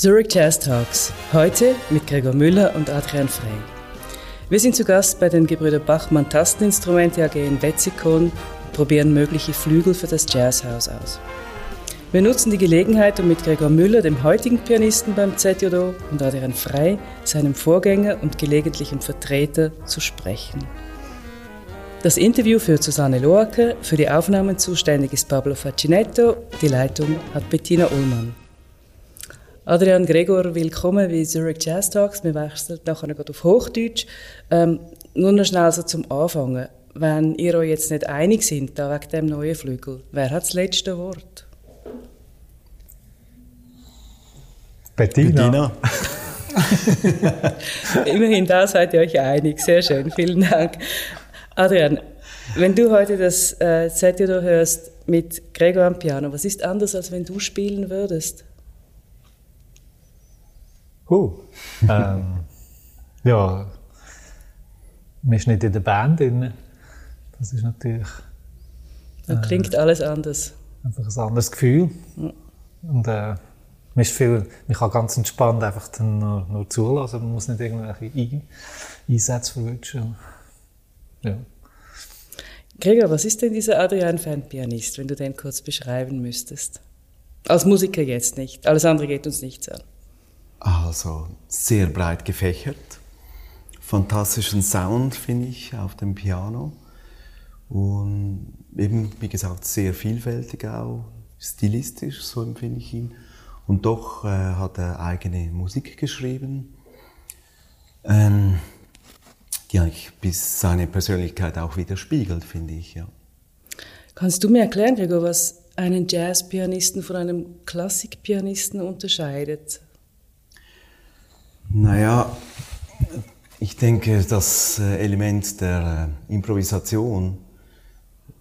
Zurich Jazz Talks, heute mit Gregor Müller und Adrian Frey. Wir sind zu Gast bei den Gebrüder Bachmann Tasteninstrumente AG in Wetzikon und probieren mögliche Flügel für das Jazzhaus aus. Wir nutzen die Gelegenheit, um mit Gregor Müller, dem heutigen Pianisten beim ZJO, und Adrian Frey, seinem Vorgänger und gelegentlichen Vertreter, zu sprechen. Das Interview führt Susanne Lorke, für die Aufnahmen zuständig ist Pablo Facinetto, die Leitung hat Bettina Ullmann. Adrian, Gregor, willkommen bei Zurich Jazz Talks. Wir wechseln nachher auf Hochdeutsch. Nur noch schnell so zum Anfangen. Wenn ihr euch jetzt nicht einig seid, da wegen dem neuen Flügel, wer hat das letzte Wort? Bettina. Immerhin, da seid ihr euch einig. Sehr schön, vielen Dank. Adrian, wenn du heute das ZJO hörst mit Gregor am Piano, was ist anders, als wenn du spielen würdest? Ja, man ist nicht in der Band drin. Das ist natürlich... Da klingt alles anders. Einfach ein anderes Gefühl. Ja. Und man kann ganz entspannt einfach dann nur zulassen. Man muss nicht irgendwelche Einsätze verwünschen. Ja. Gregor, was ist denn dieser Adrian für ein Pianist, wenn du den kurz beschreiben müsstest? Als Musiker jetzt nicht, alles andere geht uns nichts an. Also sehr breit gefächert, fantastischen Sound finde ich auf dem Piano und eben, wie gesagt, sehr vielfältig auch, stilistisch, so empfinde ich ihn. Und doch hat er eigene Musik geschrieben, die eigentlich bis seine Persönlichkeit auch widerspiegelt, finde ich, ja. Kannst du mir erklären, Gregor, was einen Jazzpianisten von einem Klassikpianisten unterscheidet? Naja, ich denke, das Element der Improvisation,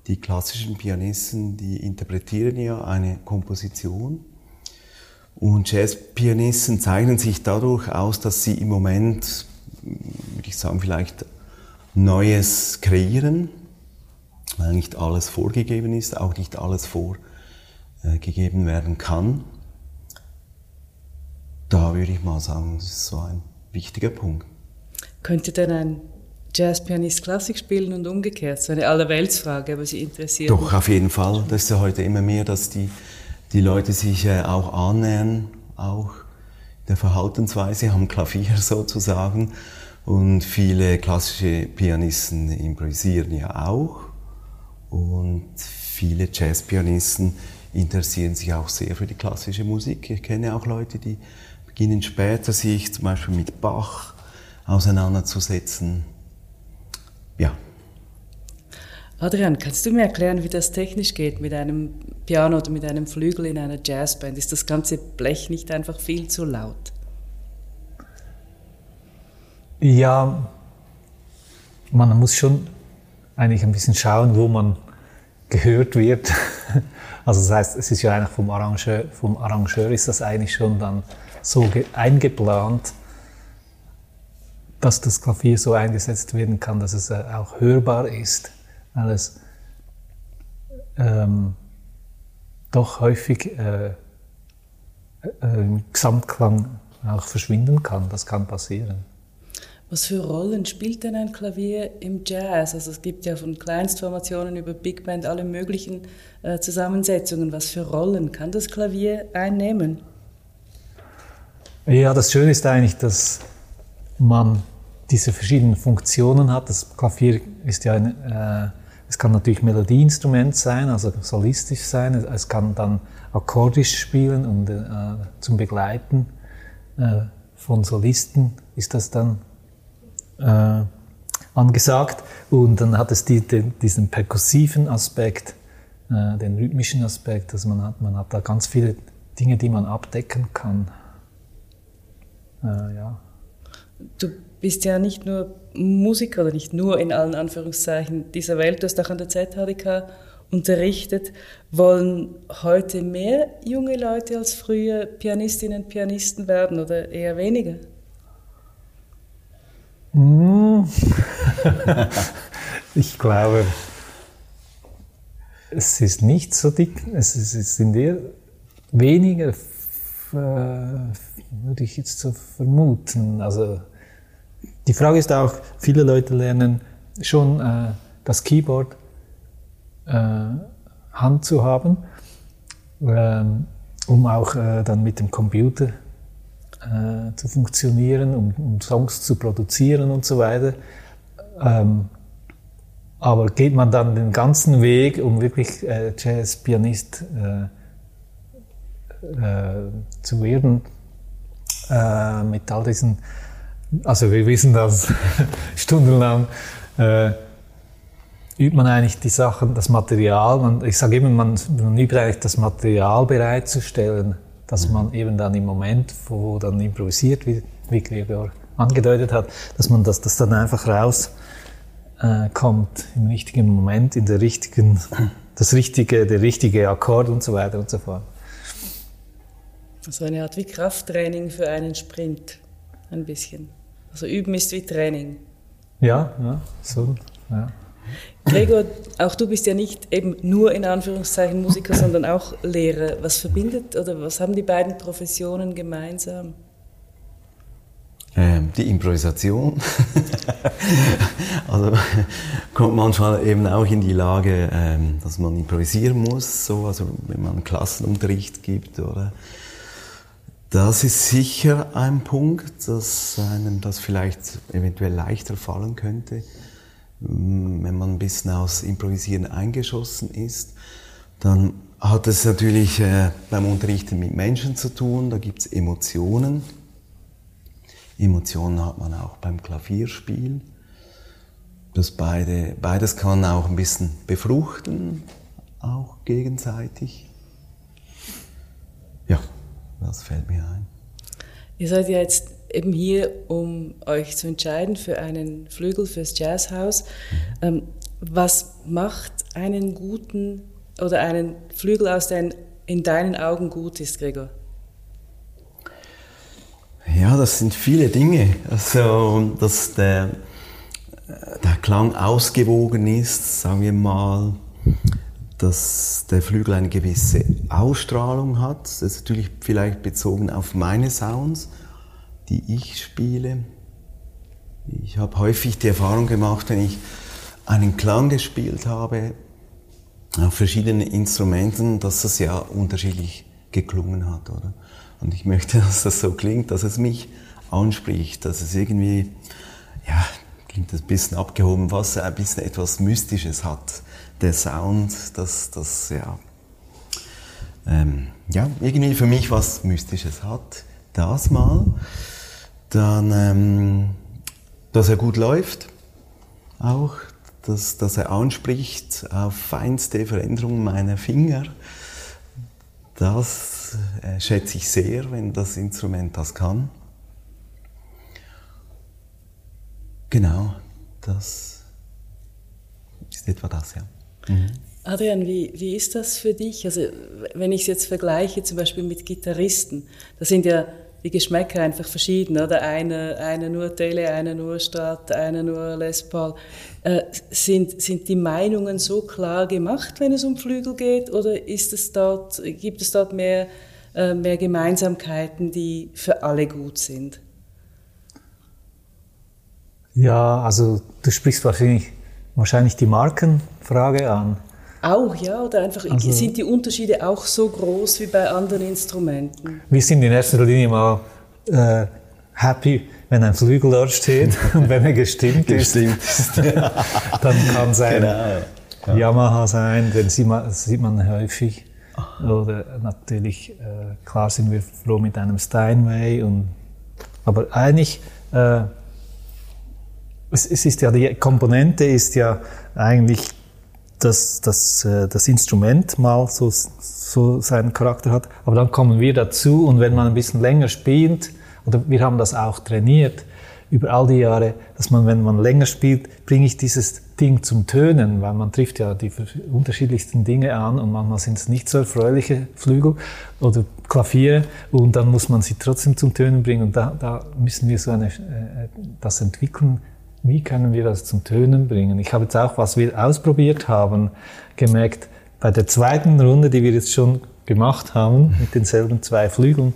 die klassischen Pianisten, die interpretieren ja eine Komposition. Und Jazzpianisten zeichnen sich dadurch aus, dass sie im Moment, würde ich sagen, vielleicht Neues kreieren, weil nicht alles vorgegeben ist, auch nicht alles vorgegeben werden kann. Da würde ich mal sagen, das ist so ein wichtiger Punkt. Könnte denn ein Jazzpianist Klassik spielen und umgekehrt? So eine Allerweltsfrage, aber Sie interessiert mich. Doch, auf jeden Fall. Das ist ja heute immer mehr, dass die Leute sich auch annähern, auch in der Verhaltensweise am Klavier sozusagen. Und viele klassische Pianisten improvisieren ja auch. Und viele Jazzpianisten interessieren sich auch sehr für die klassische Musik. Ich kenne auch Leute, die beginnen später, sich zum Beispiel mit Bach auseinanderzusetzen. Ja. Adrian, kannst du mir erklären, wie das technisch geht mit einem Piano oder mit einem Flügel in einer Jazzband? Ist das ganze Blech nicht einfach viel zu laut? Ja, man muss schon eigentlich ein bisschen schauen, wo man gehört wird. Also das heißt, es ist ja eigentlich vom Arrangeur ist das eigentlich schon dann so eingeplant, dass das Klavier so eingesetzt werden kann, dass es auch hörbar ist, weil es doch häufig im Gesamtklang auch verschwinden kann. Das kann passieren. Was für Rollen spielt denn ein Klavier im Jazz? Also es gibt ja von Kleinstformationen über Big Band alle möglichen Zusammensetzungen. Was für Rollen kann das Klavier einnehmen? Ja, das Schöne ist eigentlich, dass man diese verschiedenen Funktionen hat. Das Klavier ist ja es kann natürlich Melodieinstrument sein, also solistisch sein. Es kann dann akkordisch spielen und zum Begleiten von Solisten ist das dann angesagt, und dann hat es diesen perkussiven Aspekt, den rhythmischen Aspekt, dass man hat da ganz viele Dinge, die man abdecken kann. Ja. Du bist ja nicht nur Musiker, oder nicht nur in allen Anführungszeichen dieser Welt, du hast auch an der ZHDK unterrichtet. Wollen heute mehr junge Leute als früher Pianistinnen und Pianisten werden oder eher weniger? Ich glaube, es ist nicht so dick, es sind eher weniger würde ich jetzt so vermuten. Also die Frage ist auch, viele Leute lernen schon das Keyboard Hand zu haben, um auch dann mit dem Computer zu funktionieren, um Songs zu produzieren und so weiter. Aber geht man dann den ganzen Weg, um wirklich Jazz-Pianist zu werden, mit all diesen, also wir wissen das, stundenlang, übt man eigentlich die Sachen, das Material, ich sage immer, man übt eigentlich das Material bereitzustellen, dass man eben dann im Moment, wo dann improvisiert wird, wie Gregor angedeutet hat, dass man das dann einfach rauskommt im richtigen Moment, in der richtigen, der richtige Akkord und so weiter und so fort. Also eine Art wie Krafttraining für einen Sprint, ein bisschen. Also üben ist wie Training. Ja, so, ja. Gregor, auch du bist ja nicht eben nur in Anführungszeichen Musiker, sondern auch Lehrer. Was verbindet oder was haben die beiden Professionen gemeinsam? Die Improvisation. Also kommt manchmal eben auch in die Lage, dass man improvisieren muss, so, also wenn man Klassenunterricht gibt, oder? Das ist sicher ein Punkt, dass einem das vielleicht eventuell leichter fallen könnte, wenn man ein bisschen aus Improvisieren eingeschossen ist. Dann hat es natürlich beim Unterrichten mit Menschen zu tun, da gibt es Emotionen. Emotionen hat man auch beim Klavierspiel. Das beides kann auch ein bisschen befruchten, auch gegenseitig. Ja, das fällt mir ein. Ihr seid ja jetzt eben hier, um euch zu entscheiden für einen Flügel, fürs Jazzhaus. Was macht einen guten oder einen Flügel aus, der in deinen Augen gut ist, Gregor? Ja, das sind viele Dinge. Also, dass der Klang ausgewogen ist, sagen wir mal, dass der Flügel eine gewisse Ausstrahlung hat. Das ist natürlich vielleicht bezogen auf meine Sounds, die ich spiele. Ich habe häufig die Erfahrung gemacht, wenn ich einen Klang gespielt habe, auf verschiedenen Instrumenten, dass das ja unterschiedlich geklungen hat, oder? Und ich möchte, dass das so klingt, dass es mich anspricht, dass es irgendwie, ja, klingt ein bisschen abgehoben, was ein bisschen etwas Mystisches hat. Der Sound, das ja, ja, irgendwie für mich was Mystisches hat. Das mal. Dann, dass er gut läuft, auch, dass er anspricht auf feinste Veränderungen meiner Finger. Das schätze ich sehr, wenn das Instrument das kann. Genau, das ist etwa das, ja. Mhm. Adrian, wie ist das für dich? Also, wenn ich es jetzt vergleiche, zum Beispiel mit Gitarristen, da sind ja die Geschmäcker einfach verschieden, oder? Einer nur Tele, einer nur Strat, einer nur Les Paul. Sind die Meinungen so klar gemacht, wenn es um Flügel geht, oder gibt es dort mehr Gemeinsamkeiten, die für alle gut sind? Ja, also du sprichst wahrscheinlich die Markenfrage an. Auch, ja, oder einfach, also, sind die Unterschiede auch so groß wie bei anderen Instrumenten? Wir sind in erster Linie mal happy, wenn ein Flügel dort steht und wenn er gestimmt ist. Dann kann es ein Yamaha sein, den sieht man häufig. Oder natürlich, klar sind wir froh mit einem Steinway. Aber eigentlich, es ist ja, die Komponente ist ja eigentlich, dass das Instrument mal so seinen Charakter hat. Aber dann kommen wir dazu, und wenn man ein bisschen länger spielt, oder wir haben das auch trainiert über all die Jahre, dass man, wenn man länger spielt, bringe ich dieses Ding zum Tönen, weil man trifft ja die unterschiedlichsten Dinge an, und manchmal sind es nicht so erfreuliche Flügel oder Klaviere, und dann muss man sie trotzdem zum Tönen bringen, und da müssen wir das entwickeln. Wie können wir das zum Tönen bringen? Ich habe jetzt auch, was wir ausprobiert haben, gemerkt, bei der zweiten Runde, die wir jetzt schon gemacht haben, mit denselben zwei Flügeln,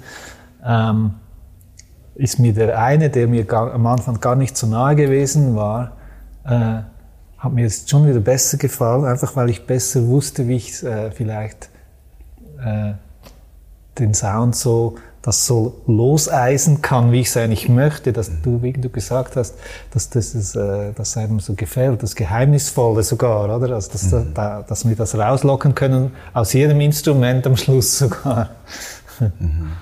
ist mir der eine, der mir am Anfang gar nicht so nahe gewesen war, hat mir jetzt schon wieder besser gefallen, einfach weil ich besser wusste, wie ich vielleicht den Sound so, das so loseisen kann, wie ich es eigentlich möchte, dass du, wie du gesagt hast, dass das einem so gefällt, das Geheimnisvolle sogar, oder? Also, dass wir das rauslocken können, aus jedem Instrument am Schluss sogar. Mhm.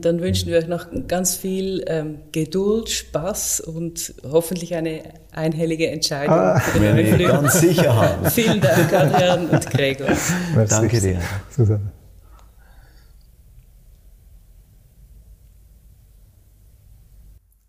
Dann wünschen wir euch noch ganz viel Geduld, Spaß und hoffentlich eine einhellige Entscheidung. Für den ganz sicher haben. Vielen Dank, Adrian und Gregor. Danke dir, Susanne.